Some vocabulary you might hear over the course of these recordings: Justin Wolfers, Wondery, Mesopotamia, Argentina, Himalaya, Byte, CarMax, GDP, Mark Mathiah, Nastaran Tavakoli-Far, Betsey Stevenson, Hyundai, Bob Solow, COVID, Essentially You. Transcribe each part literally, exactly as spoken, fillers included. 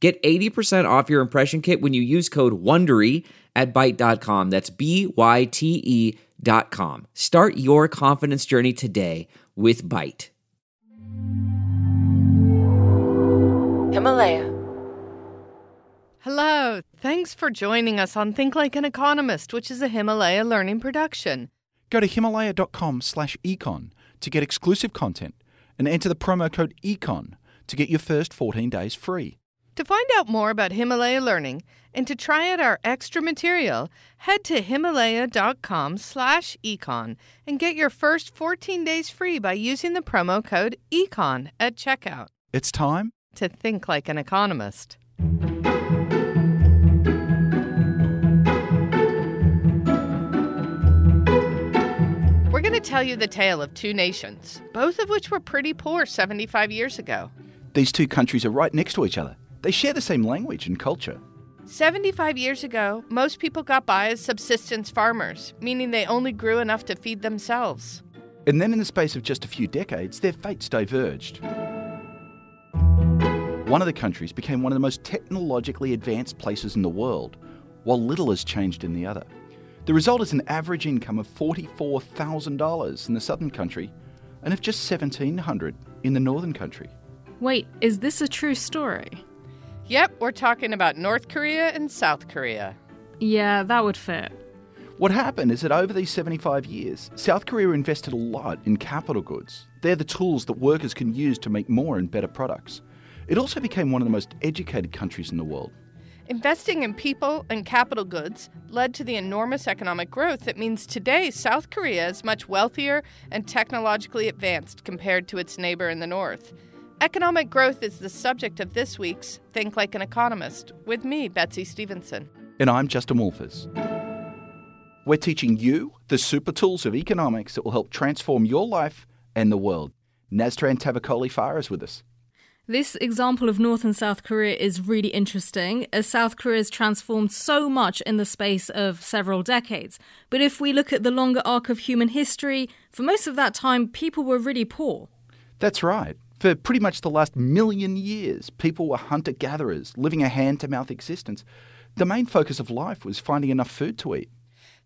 Get eighty percent off your impression kit when you use code WONDERY at byte dot com. That's B Y T E dot com. Start your confidence journey today with Byte. Himalaya. Hello. Thanks for joining us on Think Like an Economist, which is a Himalaya learning production. Go to himalaya.com slash econ to get exclusive content and enter the promo code econ to get your first fourteen days free. To find out more about Himalaya learning and to try out our extra material, head to himalaya.com slash econ and get your first fourteen days free by using the promo code econ at checkout. It's time to think like an economist. We're going to tell you the tale of two nations, both of which were pretty poor seventy-five years ago. These two countries are right next to each other. They share the same language and culture. seventy-five years ago, most people got by as subsistence farmers, meaning they only grew enough to feed themselves. And then in the space of just a few decades, their fates diverged. One of the countries became one of the most technologically advanced places in the world, while little has changed in the other. The result is an average income of forty-four thousand dollars in the southern country and of just seventeen hundred dollars in the northern country. Wait, is this a true story? Yep, we're talking about North Korea and South Korea. Yeah, that would fit. What happened is that over these seventy-five years, South Korea invested a lot in capital goods. They're the tools that workers can use to make more and better products. It also became one of the most educated countries in the world. Investing in people and capital goods led to the enormous economic growth that means today South Korea is much wealthier and technologically advanced compared to its neighbor in the north. Economic growth is the subject of this week's Think Like an Economist with me, Betsey Stevenson. And I'm Justin Wolfers. We're teaching you the super tools of economics that will help transform your life and the world. Nastaran Tavakoli-Far is with us. This example of North and South Korea is really interesting, as South Korea has transformed so much in the space of several decades. But if we look at the longer arc of human history, for most of that time, people were really poor. That's right. For pretty much the last million years, people were hunter-gatherers, living a hand-to-mouth existence. The main focus of life was finding enough food to eat.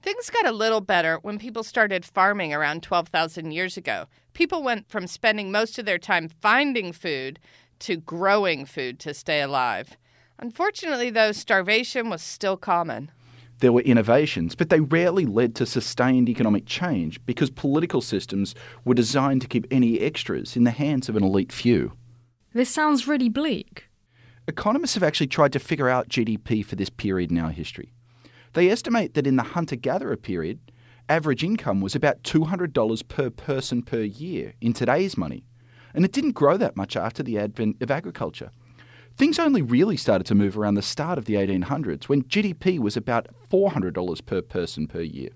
Things got a little better when people started farming around twelve thousand years ago. People went from spending most of their time finding food to growing food to stay alive. Unfortunately, though, starvation was still common. There were innovations, but they rarely led to sustained economic change because political systems were designed to keep any extras in the hands of an elite few. This sounds really bleak. Economists have actually tried to figure out G D P for this period in our history. They estimate that in the hunter-gatherer period, average income was about two hundred dollars per person per year in today's money. And it didn't grow that much after the advent of agriculture. Things only really started to move around the start of the eighteen hundreds, when G D P was about four hundred dollars per person per year.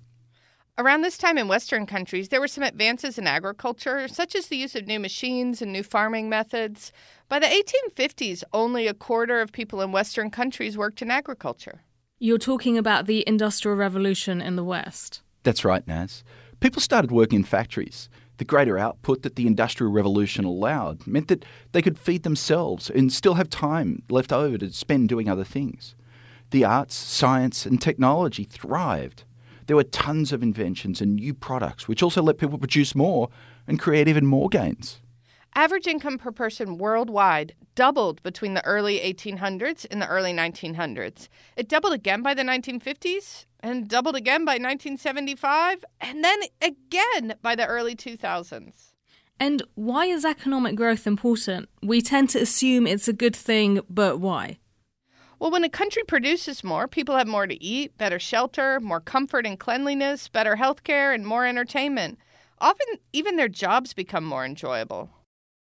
Around this time in Western countries, there were some advances in agriculture, such as the use of new machines and new farming methods. By the eighteen fifties, only a quarter of people in Western countries worked in agriculture. You're talking about the Industrial Revolution in the West. That's right, Naz. People started working in factories. The greater output that the Industrial Revolution allowed meant that they could feed themselves and still have time left over to spend doing other things. The arts, science, and technology thrived. There were tons of inventions and new products, which also let people produce more and create even more gains. Average income per person worldwide doubled between the early eighteen hundreds and the early nineteen hundreds. It doubled again by the nineteen fifties, and doubled again by nineteen seventy-five, and then again by the early two thousands. And why is economic growth important? We tend to assume it's a good thing, but why? Well, when a country produces more, people have more to eat, better shelter, more comfort and cleanliness, better healthcare, and more entertainment. Often, even their jobs become more enjoyable.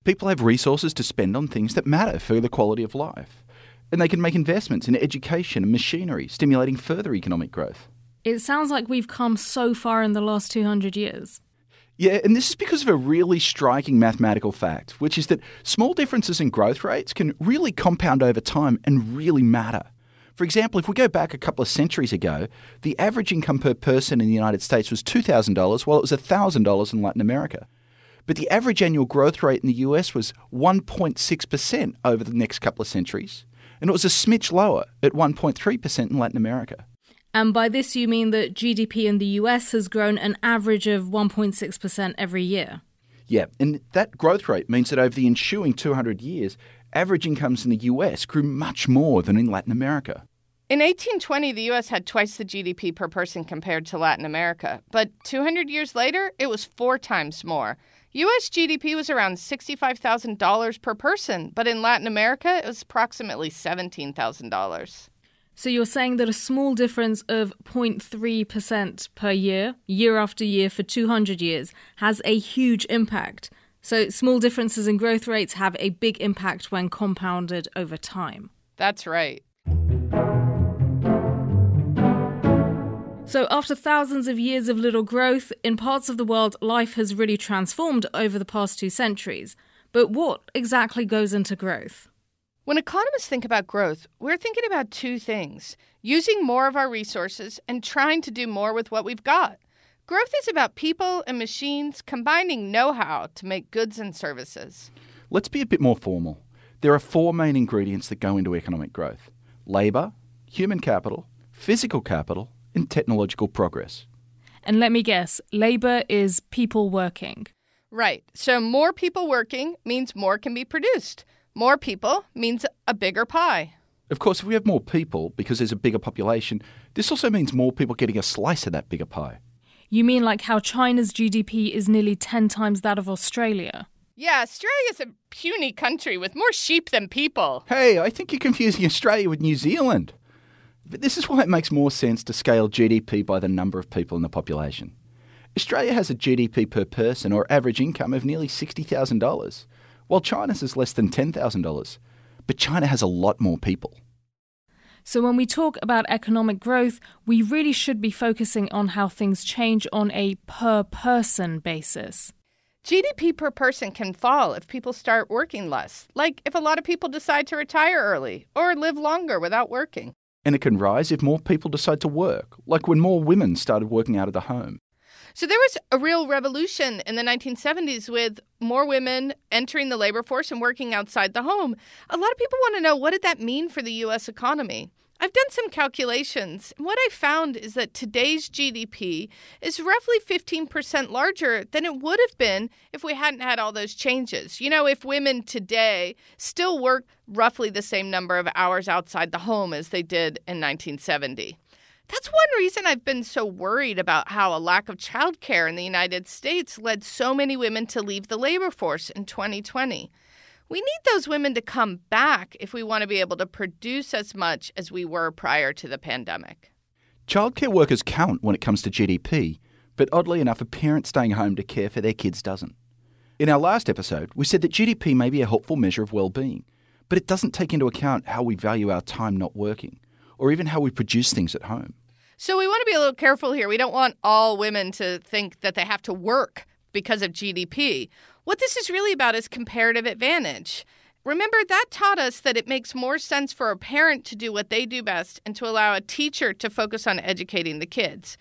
People have resources to spend on things that matter for the quality of life. And they can make investments in education and machinery, stimulating further economic growth. It sounds like we've come so far in the last two hundred years. Yeah, and this is because of a really striking mathematical fact, which is that small differences in growth rates can really compound over time and really matter. For example, if we go back a couple of centuries ago, the average income per person in the United States was two thousand dollars, while it was one thousand dollars in Latin America. But the average annual growth rate in the U S was one point six percent over the next couple of centuries, and it was a smidge lower at one point three percent in Latin America. And by this you mean that G D P in the U S has grown an average of one point six percent every year? Yeah, and that growth rate means that over the ensuing two hundred years, average incomes in the U S grew much more than in Latin America. In eighteen twenty, the U S had twice the G D P per person compared to Latin America. But two hundred years later, it was four times more. U S G D P was around sixty-five thousand dollars per person, but in Latin America, it was approximately seventeen thousand dollars. So you're saying that a small difference of zero point three percent per year, year after year for two hundred years, has a huge impact. So small differences in growth rates have a big impact when compounded over time. That's right. So after thousands of years of little growth, in parts of the world, life has really transformed over the past two centuries. But what exactly goes into growth? When economists think about growth, we're thinking about two things: using more of our resources and trying to do more with what we've got. Growth is about people and machines combining know-how to make goods and services. Let's be a bit more formal. There are four main ingredients that go into economic growth: labor, human capital, physical capital, and technological progress. And let me guess, labor is people working. Right. So more people working means more can be produced. More people means a bigger pie. Of course, if we have more people, because there's a bigger population, this also means more people getting a slice of that bigger pie. You mean like how China's G D P is nearly ten times that of Australia? Yeah, Australia's a puny country with more sheep than people. Hey, I think you're confusing Australia with New Zealand. But this is why it makes more sense to scale G D P by the number of people in the population. Australia has a G D P per person or average income of nearly sixty thousand dollars. Well, China's is less than ten thousand dollars, but China has a lot more people. So when we talk about economic growth, we really should be focusing on how things change on a per-person basis. G D P per person can fall if people start working less, like if a lot of people decide to retire early or live longer without working. And it can rise if more people decide to work, like when more women started working out of the home. So there was a real revolution in the nineteen seventies with more women entering the labor force and working outside the home. A lot of people want to know, what did that mean for the U S economy? I've done some calculations, and what I found is that today's G D P is roughly fifteen percent larger than it would have been if we hadn't had all those changes. You know, if women today still work roughly the same number of hours outside the home as they did in nineteen seventy. That's one reason I've been so worried about how a lack of childcare in the United States led so many women to leave the labor force in twenty twenty. We need those women to come back if we want to be able to produce as much as we were prior to the pandemic. Childcare workers count when it comes to G D P, but oddly enough, a parent staying home to care for their kids doesn't. In our last episode, we said that G D P may be a helpful measure of well-being, but it doesn't take into account how we value our time not working, or even how we produce things at home. So we want to be a little careful here. We don't want all women to think that they have to work because of G D P. What this is really about is comparative advantage. Remember, that taught us that it makes more sense for a parent to do what they do best and to allow a teacher to focus on educating the kids.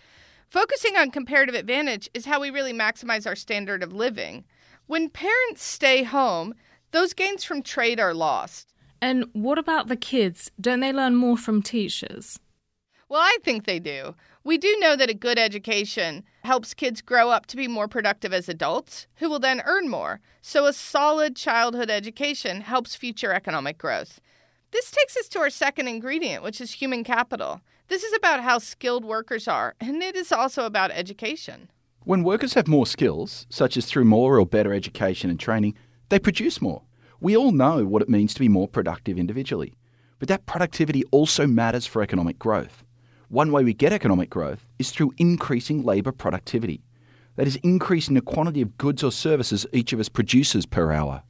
Focusing on comparative advantage is how we really maximize our standard of living. When parents stay home, those gains from trade are lost. And what about the kids? Don't they learn more from teachers? Well, I think they do. We do know that a good education helps kids grow up to be more productive as adults, who will then earn more. So a solid childhood education helps future economic growth. This takes us to our second ingredient, which is human capital. This is about how skilled workers are, and it is also about education. When workers have more skills, such as through more or better education and training, they produce more. We all know what it means to be more productive individually, but that productivity also matters for economic growth. One way we get economic growth is through increasing labour productivity. That is, increasing the quantity of goods or services each of us produces per hour.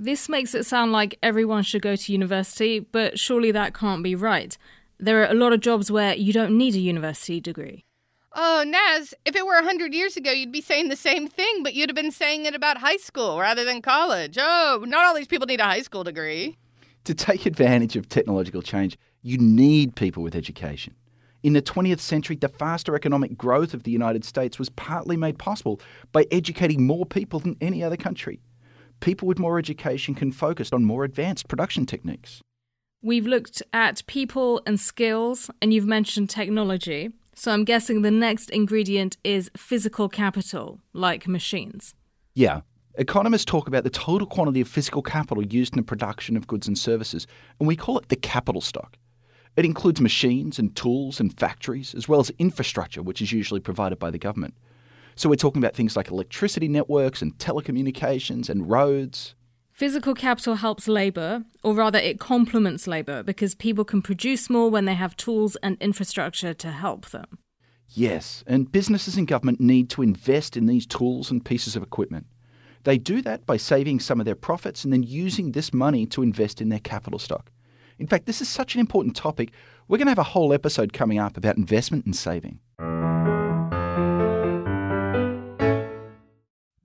This makes it sound like everyone should go to university, but surely that can't be right. There are a lot of jobs where you don't need a university degree. Oh, Naz, if it were one hundred years ago, you'd be saying the same thing, but you'd have been saying it about high school rather than college. Oh, not all these people need a high school degree. To take advantage of technological change, you need people with education. In the twentieth century, the faster economic growth of the United States was partly made possible by educating more people than any other country. People with more education can focus on more advanced production techniques. We've looked at people and skills, and you've mentioned technology. So I'm guessing the next ingredient is physical capital, like machines. Yeah. Economists talk about the total quantity of physical capital used in the production of goods and services, and we call it the capital stock. It includes machines and tools and factories, as well as infrastructure, which is usually provided by the government. So we're talking about things like electricity networks and telecommunications and roads. Physical capital helps labour, or rather it complements labour, because people can produce more when they have tools and infrastructure to help them. Yes, and businesses and government need to invest in these tools and pieces of equipment. They do that by saving some of their profits and then using this money to invest in their capital stock. In fact, this is such an important topic, we're going to have a whole episode coming up about investment and saving.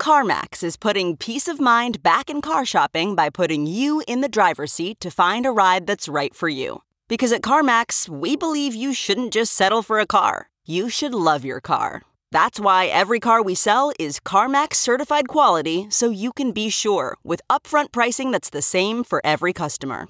CarMax is putting peace of mind back in car shopping by putting you in the driver's seat to find a ride that's right for you. Because at CarMax, we believe you shouldn't just settle for a car. You should love your car. That's why every car we sell is CarMax certified quality, so you can be sure with upfront pricing that's the same for every customer.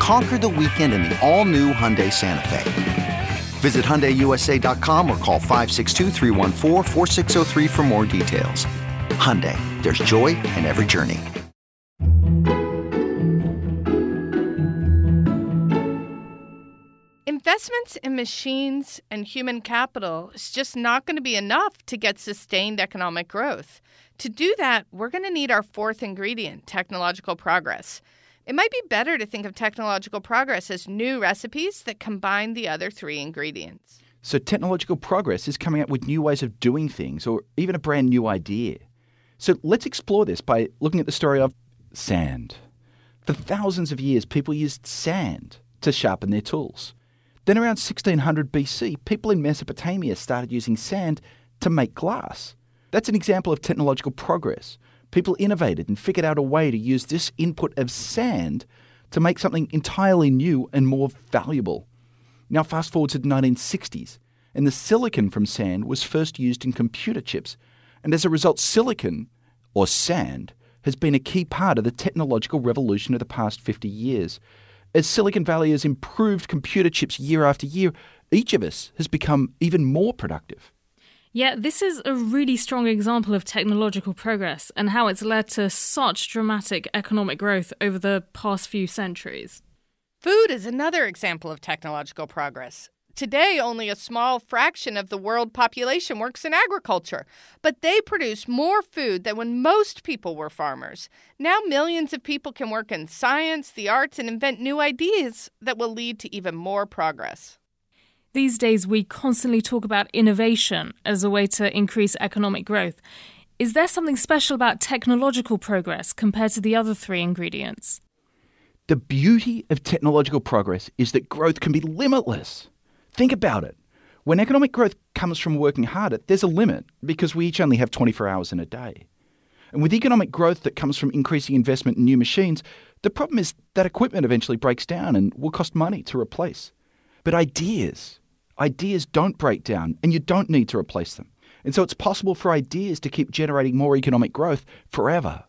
Conquer the weekend in the all-new Hyundai Santa Fe. Visit Hyundai U S A dot com or call five six two, three one four, four six zero three for more details. Hyundai, there's joy in every journey. Investments in machines and human capital is just not going to be enough to get sustained economic growth. To do that, we're going to need our fourth ingredient, technological progress. It might be better to think of technological progress as new recipes that combine the other three ingredients. So technological progress is coming up with new ways of doing things or even a brand new idea. So let's explore this by looking at the story of sand. For thousands of years, people used sand to sharpen their tools. Then around sixteen hundred B C, people in Mesopotamia started using sand to make glass. That's an example of technological progress. People innovated and figured out a way to use this input of sand to make something entirely new and more valuable. Now fast forward to the nineteen sixties, and the silicon from sand was first used in computer chips. And as a result, silicon, or sand, has been a key part of the technological revolution of the past fifty years. As Silicon Valley has improved computer chips year after year, each of us has become even more productive. Yeah, this is a really strong example of technological progress and how it's led to such dramatic economic growth over the past few centuries. Food is another example of technological progress. Today, only a small fraction of the world population works in agriculture, but they produce more food than when most people were farmers. Now millions of people can work in science, the arts, and invent new ideas that will lead to even more progress. These days, we constantly talk about innovation as a way to increase economic growth. Is there something special about technological progress compared to the other three ingredients? The beauty of technological progress is that growth can be limitless. Think about it. When economic growth comes from working harder, there's a limit because we each only have twenty-four hours in a day. And with economic growth that comes from increasing investment in new machines, the problem is that equipment eventually breaks down and will cost money to replace. But ideas, Ideas don't break down, and you don't need to replace them. And so it's possible for ideas to keep generating more economic growth forever.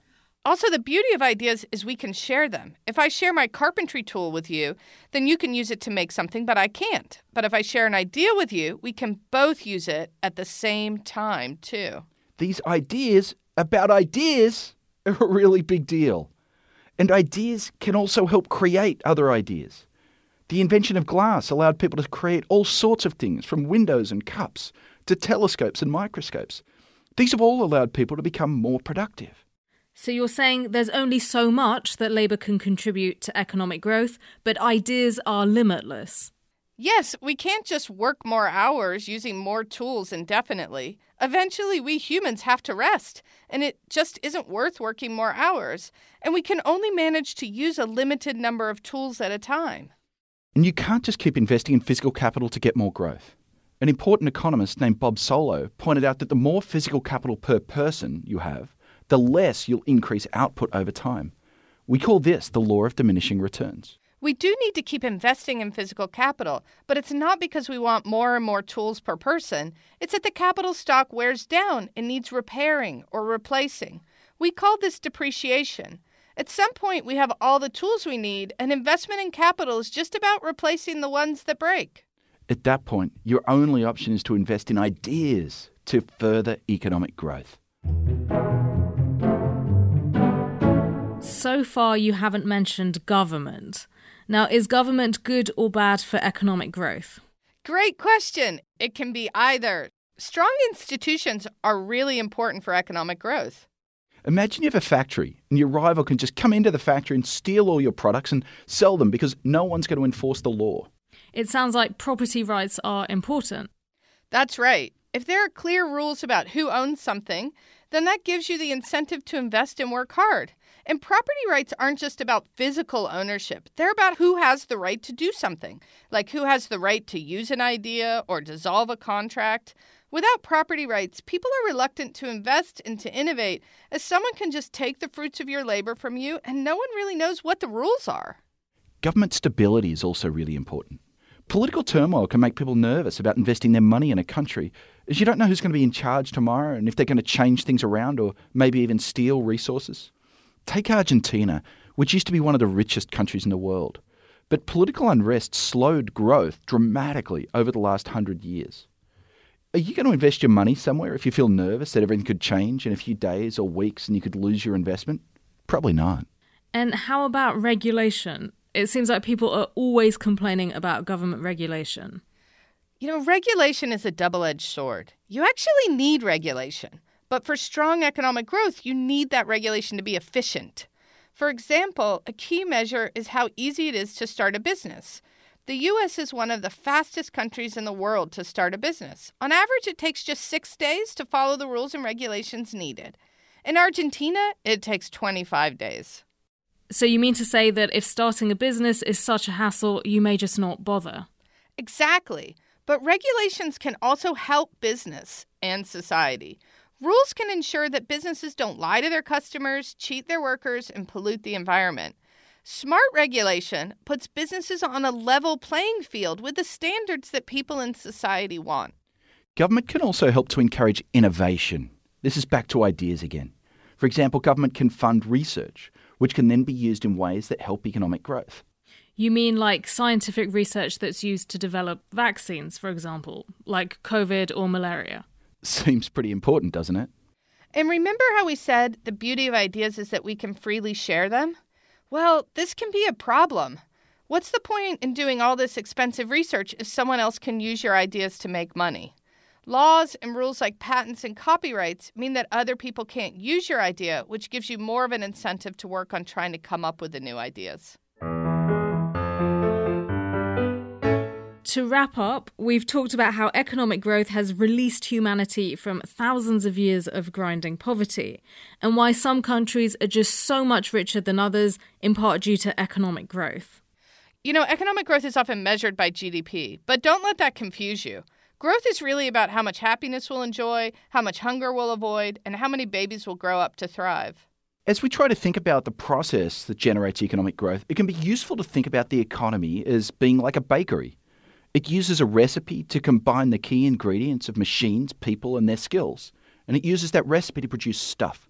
Also, the beauty of ideas is we can share them. If I share my carpentry tool with you, then you can use it to make something, but I can't. But if I share an idea with you, we can both use it at the same time, too. These ideas about ideas are a really big deal. And ideas can also help create other ideas. The invention of glass allowed people to create all sorts of things, from windows and cups to telescopes and microscopes. These have all allowed people to become more productive. So you're saying there's only so much that labour can contribute to economic growth, but ideas are limitless. Yes, we can't just work more hours using more tools indefinitely. Eventually, we humans have to rest, and it just isn't worth working more hours. And we can only manage to use a limited number of tools at a time. And you can't just keep investing in physical capital to get more growth. An important economist named Bob Solow pointed out that the more physical capital per person you have, the less you'll increase output over time. We call this the law of diminishing returns. We do need to keep investing in physical capital, but it's not because we want more and more tools per person. It's that the capital stock wears down and needs repairing or replacing. We call this depreciation. At some point, we have all the tools we need, and investment in capital is just about replacing the ones that break. At that point, your only option is to invest in ideas to further economic growth. So far, you haven't mentioned government. Now, is government good or bad for economic growth? Great question. It can be either. Strong institutions are really important for economic growth. Imagine you have a factory and your rival can just come into the factory and steal all your products and sell them because no one's going to enforce the law. It sounds like property rights are important. That's right. If there are clear rules about who owns something, then that gives you the incentive to invest and work hard. And property rights aren't just about physical ownership. They're about who has the right to do something, like who has the right to use an idea or dissolve a contract. Without property rights, people are reluctant to invest and to innovate, as someone can just take the fruits of your labor from you and no one really knows what the rules are. Government stability is also really important. Political turmoil can make people nervous about investing their money in a country, as you don't know who's going to be in charge tomorrow and if they're going to change things around or maybe even steal resources. Take Argentina, which used to be one of the richest countries in the world. But political unrest slowed growth dramatically over the last hundred years. Are you going to invest your money somewhere if you feel nervous that everything could change in a few days or weeks and you could lose your investment? Probably not. And how about regulation? It seems like people are always complaining about government regulation. You know, regulation is a double-edged sword. You actually need regulation. But for strong economic growth, you need that regulation to be efficient. For example, a key measure is how easy it is to start a business. The U S is one of the fastest countries in the world to start a business. On average, it takes just six days to follow the rules and regulations needed. In Argentina, it takes twenty-five days. So you mean to say that if starting a business is such a hassle, you may just not bother? Exactly. But regulations can also help business and society. Rules can ensure that businesses don't lie to their customers, cheat their workers, and pollute the environment. Smart regulation puts businesses on a level playing field with the standards that people in society want. Government can also help to encourage innovation. This is back to ideas again. For example, government can fund research, which can then be used in ways that help economic growth. You mean like scientific research that's used to develop vaccines, for example, like COVID or malaria? Seems pretty important, doesn't it? And remember how we said the beauty of ideas is that we can freely share them? Well, this can be a problem. What's the point in doing all this expensive research if someone else can use your ideas to make money? Laws and rules like patents and copyrights mean that other people can't use your idea, which gives you more of an incentive to work on trying to come up with the new ideas. To wrap up, we've talked about how economic growth has released humanity from thousands of years of grinding poverty, and why some countries are just so much richer than others, in part due to economic growth. You know, economic growth is often measured by G D P, but don't let that confuse you. Growth is really about how much happiness we'll enjoy, how much hunger we'll avoid, and how many babies will grow up to thrive. As we try to think about the process that generates economic growth, it can be useful to think about the economy as being like a bakery. It uses a recipe to combine the key ingredients of machines, people, and their skills, and it uses that recipe to produce stuff.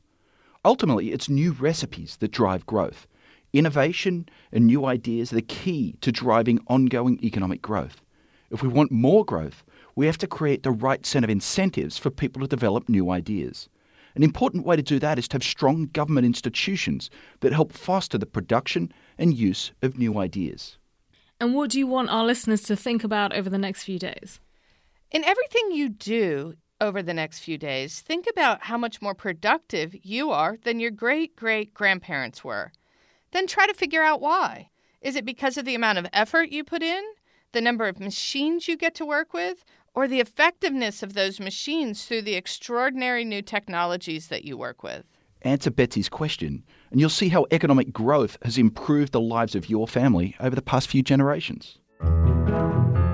Ultimately, it's new recipes that drive growth. Innovation and new ideas are the key to driving ongoing economic growth. If we want more growth, we have to create the right set of incentives for people to develop new ideas. An important way to do that is to have strong government institutions that help foster the production and use of new ideas. And what do you want our listeners to think about over the next few days? In everything you do over the next few days, think about how much more productive you are than your great-great-grandparents were. Then try to figure out why. Is it because of the amount of effort you put in, the number of machines you get to work with, or the effectiveness of those machines through the extraordinary new technologies that you work with? Answer Betsey's question, and you'll see how economic growth has improved the lives of your family over the past few generations.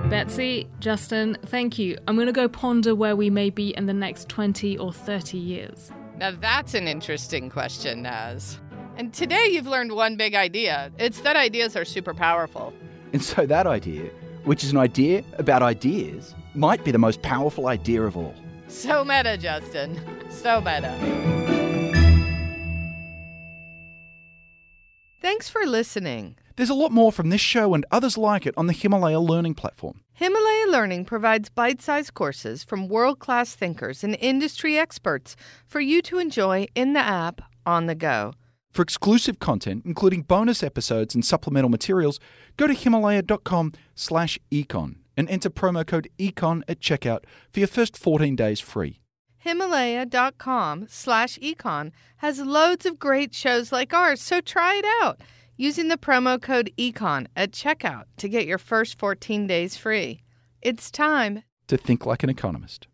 Betsey, Justin, thank you. I'm going to go ponder where we may be in the next twenty or thirty years. Now that's an interesting question, Naz. And today you've learned one big idea. It's that ideas are super powerful. And so that idea, which is an idea about ideas, might be the most powerful idea of all. So meta, Justin. So meta. Thanks for listening. There's a lot more from this show and others like it on the Himalaya Learning platform. Himalaya Learning provides bite-sized courses from world-class thinkers and industry experts for you to enjoy in the app, on the go. For exclusive content, including bonus episodes and supplemental materials, go to himalaya.com slash econ and enter promo code econ at checkout for your first fourteen days free. Himalaya.com slash econ has loads of great shows like ours, so try it out using the promo code econ at checkout to get your first fourteen days free. It's time to think like an economist.